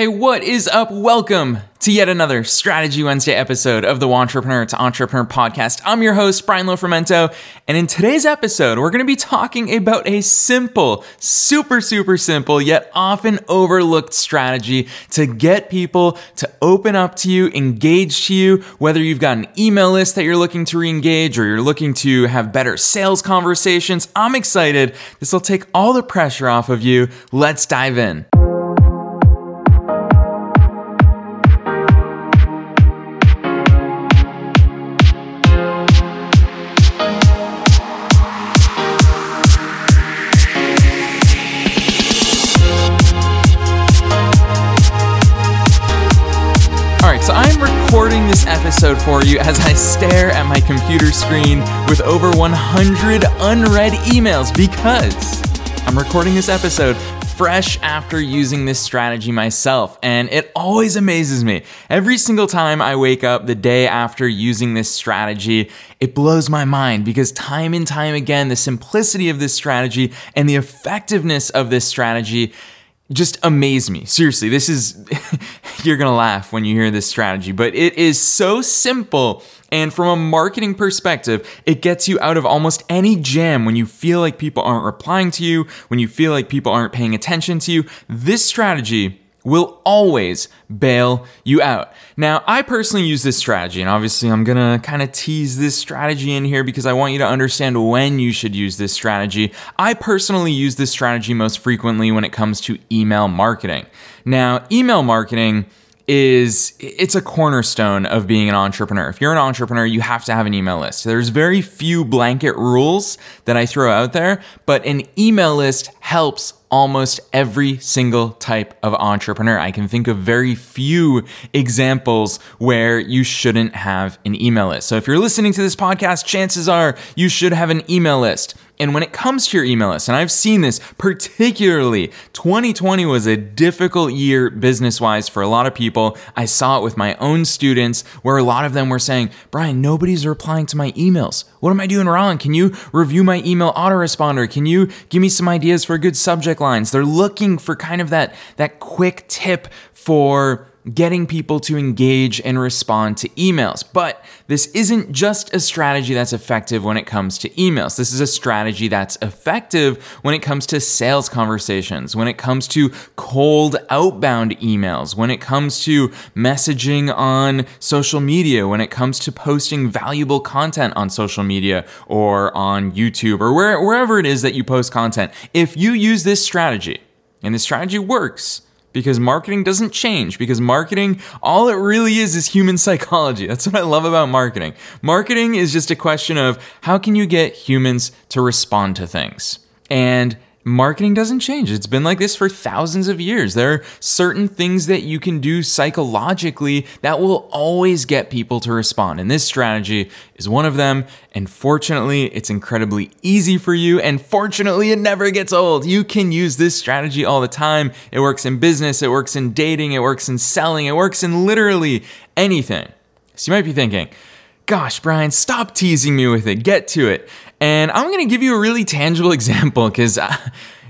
Hey, what is up? Welcome to yet another Strategy Wednesday episode of the Wantrepreneur to Entrepreneur podcast. I'm your host, Brian LoFermento, and in today's episode, we're going to be talking about a simple, super simple, yet often overlooked strategy to get people to open up to you, engage to you, whether you've got an email list that you're looking to re-engage or you're looking to have better sales conversations. I'm excited. This will take all the pressure off of you. Let's dive in. So I'm recording this episode for you as I stare at my computer screen with over 100 unread emails because I'm recording this episode fresh after using this strategy myself, and it always amazes me. Every single time I wake up the day after using this strategy, it blows my mind because time and time again, the simplicity of this strategy and the effectiveness of this strategy just amaze me. Seriously, this is, you're gonna laugh when you hear this strategy, but it is so simple. And from a marketing perspective, it gets you out of almost any jam when you feel like people aren't replying to you, when you feel like people aren't paying attention to you. This strategy will always bail you out. Now, I personally use this strategy, and obviously I'm gonna kind of tease this strategy in here because I want you to understand when you should use this strategy. I personally use this strategy most frequently when it comes to email marketing. Now, email marketing it's a cornerstone of being an entrepreneur. If you're an entrepreneur, you have to have an email list. There's very few blanket rules that I throw out there, but an email list helps almost every single type of entrepreneur. I can think of very few examples where you shouldn't have an email list. So if you're listening to this podcast, chances are you should have an email list. And when it comes to your email list, and I've seen this particularly, 2020 was a difficult year business-wise for a lot of people. I saw it with my own students where a lot of them were saying, Brian, nobody's replying to my emails. What am I doing wrong? Can you review my email autoresponder? Can you give me some ideas for good subject lines? They're looking for kind of that quick tip for getting people to engage and respond to emails. But this isn't just a strategy that's effective when it comes to emails. This is a strategy that's effective when it comes to sales conversations, when it comes to cold outbound emails, when it comes to messaging on social media, when it comes to posting valuable content on social media or on YouTube or wherever it is that you post content. If you use this strategy and this strategy works, because marketing doesn't change, because marketing, all it really is human psychology. That's what I love about marketing. Marketing is just a question of how can you get humans to respond to things? And marketing doesn't change. It's been like this for thousands of years. There are certain things that you can do psychologically that will always get people to respond. And this strategy is one of them. And fortunately, it's incredibly easy for you. And fortunately, it never gets old. You can use this strategy all the time. It works in business. It works in dating. It works in selling. It works in literally anything. So you might be thinking, gosh, Brian, stop teasing me with it. Get to it. And I'm going to give you a really tangible example because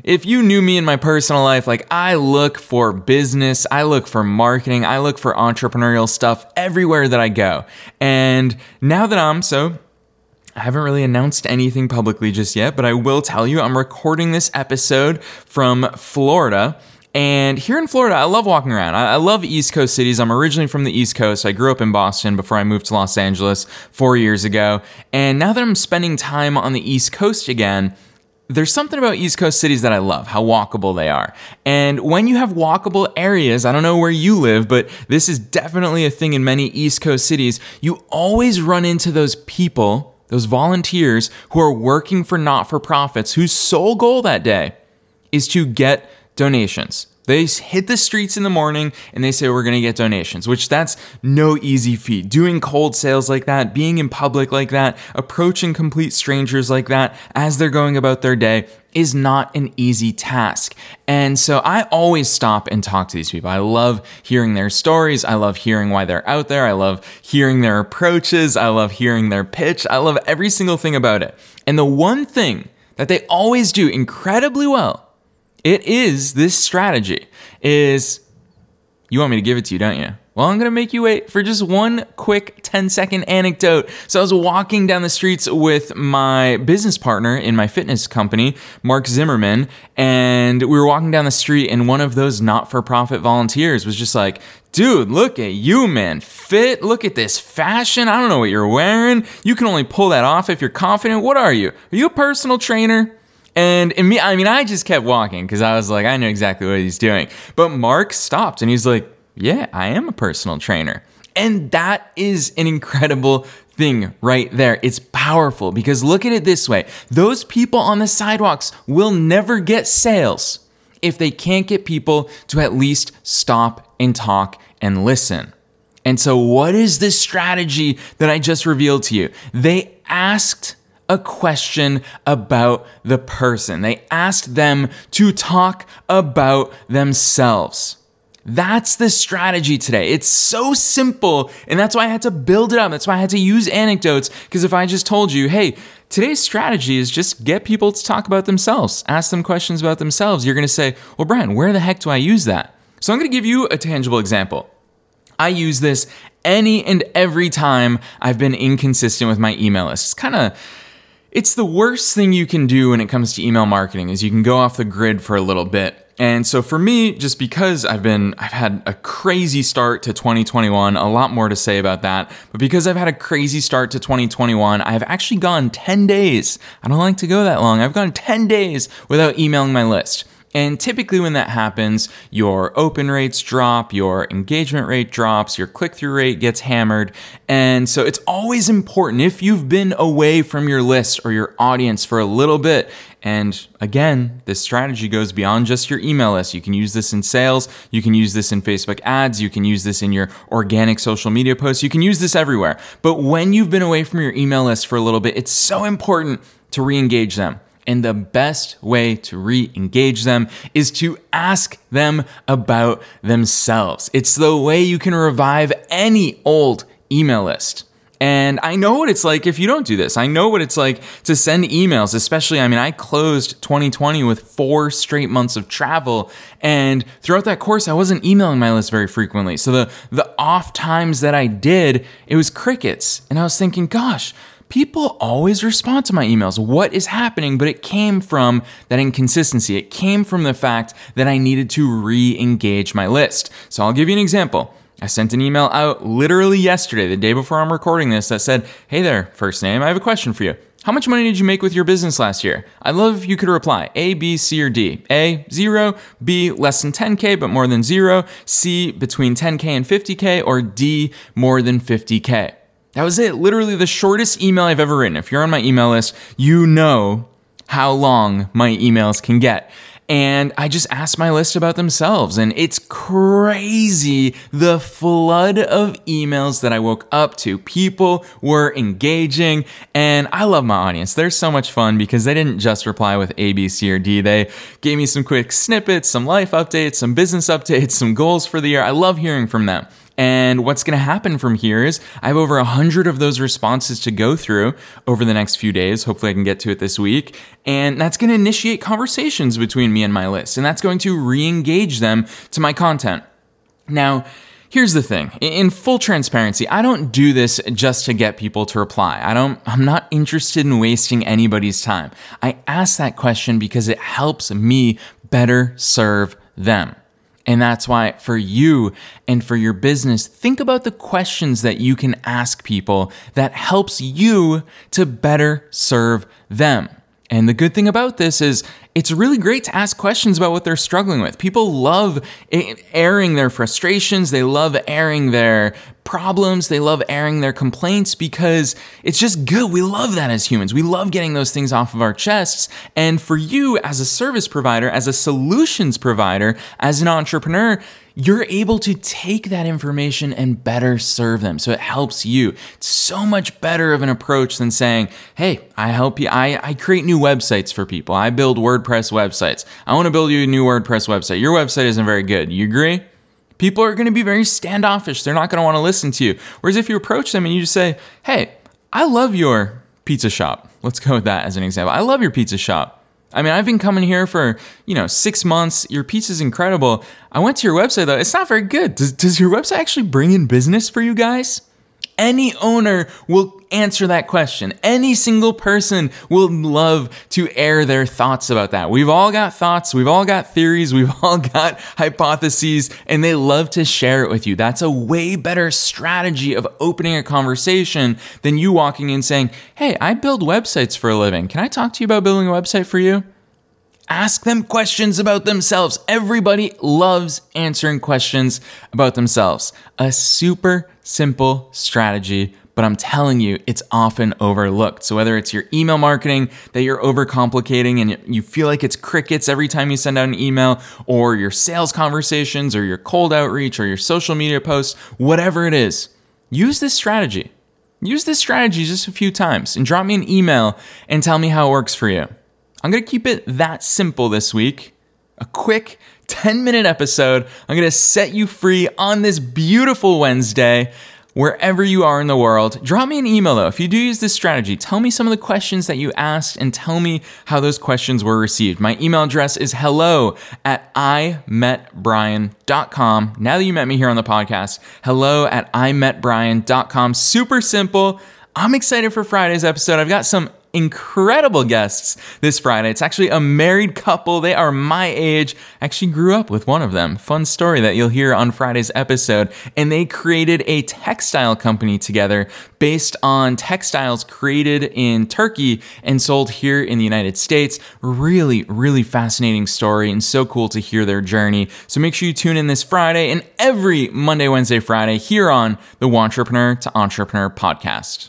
if you knew me in my personal life, like I look for business, I look for marketing, I look for entrepreneurial stuff everywhere that I go. And now that I haven't really announced anything publicly just yet, but I will tell you I'm recording this episode from Florida. And here in Florida, I love walking around. I love East Coast cities. I'm originally from the East Coast. I grew up in Boston before I moved to Los Angeles 4 years ago. And now that I'm spending time on the East Coast again, there's something about East Coast cities that I love, how walkable they are. And when you have walkable areas, I don't know where you live, but this is definitely a thing in many East Coast cities. You always run into those people, those volunteers who are working for not-for-profits whose sole goal that day is to get donations. They hit the streets in the morning and they say, we're going to get donations, which that's no easy feat. Doing cold sales like that, being in public like that, approaching complete strangers like that as they're going about their day is not an easy task. And so I always stop and talk to these people. I love hearing their stories. I love hearing why they're out there. I love hearing their approaches. I love hearing their pitch. I love every single thing about it. And the one thing that they always do incredibly well, it is this strategy, is You want me to give it to you, don't you? Well, I'm going to make you wait for just one quick 10-second anecdote. So I was walking down the streets with my business partner in my fitness company, Mark Zimmerman, and we were walking down the street, and one of those not-for-profit volunteers was just like, dude, look at you, man. Fit. Look at this fashion. I don't know what you're wearing. You can only pull that off if you're confident. What are you? Are you a personal trainer? And I just kept walking because I was like, I know exactly what he's doing. But Mark stopped and he's like, yeah, I am a personal trainer. And that is an incredible thing right there. It's powerful because look at it this way. Those people on the sidewalks will never get sales if they can't get people to at least stop and talk and listen. And so what is this strategy that I just revealed to you? They asked a question about the person. They asked them to talk about themselves. That's the strategy today. It's so simple, and that's why I had to build it up. That's why I had to use anecdotes, because if I just told you, hey, today's strategy is just get people to talk about themselves, ask them questions about themselves, you're going to say, well, Brian, where the heck do I use that? So I'm going to give you a tangible example. I use this any and every time I've been inconsistent with my email list. It's the worst thing you can do when it comes to email marketing is you can go off the grid for a little bit. And so for me, just because I've had a crazy start to 2021, a lot more to say about that, but because I've had a crazy start to 2021, I've actually gone 10 days. I don't like to go that long. I've gone 10 days without emailing my list. And typically when that happens, your open rates drop, your engagement rate drops, your click-through rate gets hammered. And so it's always important if you've been away from your list or your audience for a little bit. And again, this strategy goes beyond just your email list. You can use this in sales. You can use this in Facebook ads. You can use this in your organic social media posts. You can use this everywhere. But when you've been away from your email list for a little bit, it's so important to re-engage them. And the best way to re-engage them is to ask them about themselves. It's the way you can revive any old email list. And I know what it's like if you don't do this. I know what it's like to send emails, especially, I closed 2020 with 4 straight months of travel. And throughout that course, I wasn't emailing my list very frequently. So the off times that I did, it was crickets. And I was thinking, gosh, people always respond to my emails. What is happening? But it came from that inconsistency. It came from the fact that I needed to re-engage my list. So I'll give you an example. I sent an email out literally yesterday, the day before I'm recording this, that said, hey there, first name, I have a question for you. How much money did you make with your business last year? I'd love if you could reply A, B, C, or D. A, 0, B, less than 10K, but more than 0, C, between 10K and 50K, or D, more than 50K. That was it. Literally the shortest email I've ever written. If you're on my email list, you know how long my emails can get. And I just asked my list about themselves. And it's crazy the flood of emails that I woke up to. People were engaging. And I love my audience. They're so much fun because they didn't just reply with A, B, C, or D. They gave me some quick snippets, some life updates, some business updates, some goals for the year. I love hearing from them. And what's going to happen from here is I have over 100 of those responses to go through over the next few days. Hopefully I can get to it this week. And that's going to initiate conversations between me and my list. And that's going to re-engage them to my content. Now, here's the thing. In full transparency, I don't do this just to get people to reply. I'm not interested in wasting anybody's time. I ask that question because it helps me better serve them. And that's why for you and for your business, think about the questions that you can ask people that helps you to better serve them. And the good thing about this is it's really great to ask questions about what they're struggling with. People love airing their frustrations. They love airing their problems. They love airing their complaints because it's just good. We love that as humans. We love getting those things off of our chests. And for you as a service provider, as a solutions provider, as an entrepreneur, you're able to take that information and better serve them. So it helps you. It's so much better of an approach than saying, hey, I help you. I create new websites for people. I build WordPress websites. I want to build you a new WordPress website. Your website isn't very good. You agree? People are going to be very standoffish. They're not going to want to listen to you. Whereas if you approach them and you just say, hey, I love your pizza shop. Let's go with that as an example. I love your pizza shop. I mean, I've been coming here for, 6 months. Your pizza's incredible. I went to your website, though. It's not very good. Does your website actually bring in business for you guys? Any owner will answer that question. Any single person will love to air their thoughts about that. We've all got thoughts. We've all got theories. We've all got hypotheses, and they love to share it with you. That's a way better strategy of opening a conversation than you walking in saying, hey, I build websites for a living. Can I talk to you about building a website for you? Ask them questions about themselves. Everybody loves answering questions about themselves. A super simple strategy, but I'm telling you, it's often overlooked. So whether it's your email marketing that you're overcomplicating and you feel like it's crickets every time you send out an email, or your sales conversations, or your cold outreach, or your social media posts, whatever it is, use this strategy. Use this strategy just a few times and drop me an email and tell me how it works for you. I'm going to keep it that simple this week. A quick 10-minute episode. I'm going to set you free on this beautiful Wednesday, wherever you are in the world. Drop me an email, though. If you do use this strategy, tell me some of the questions that you asked and tell me how those questions were received. My email address is hello@imetbrian.com. Now that you met me here on the podcast, hello@imetbrian.com. Super simple. I'm excited for Friday's episode. I've got some incredible guests this Friday. It's actually a married couple. They are my age. I actually grew up with one of them. Fun story that you'll hear on Friday's episode. And they created a textile company together based on textiles created in Turkey and sold here in the United States. Really, really fascinating story and so cool to hear their journey. So make sure you tune in this Friday and every Monday, Wednesday, Friday here on the Wantrepreneur to Entrepreneur podcast.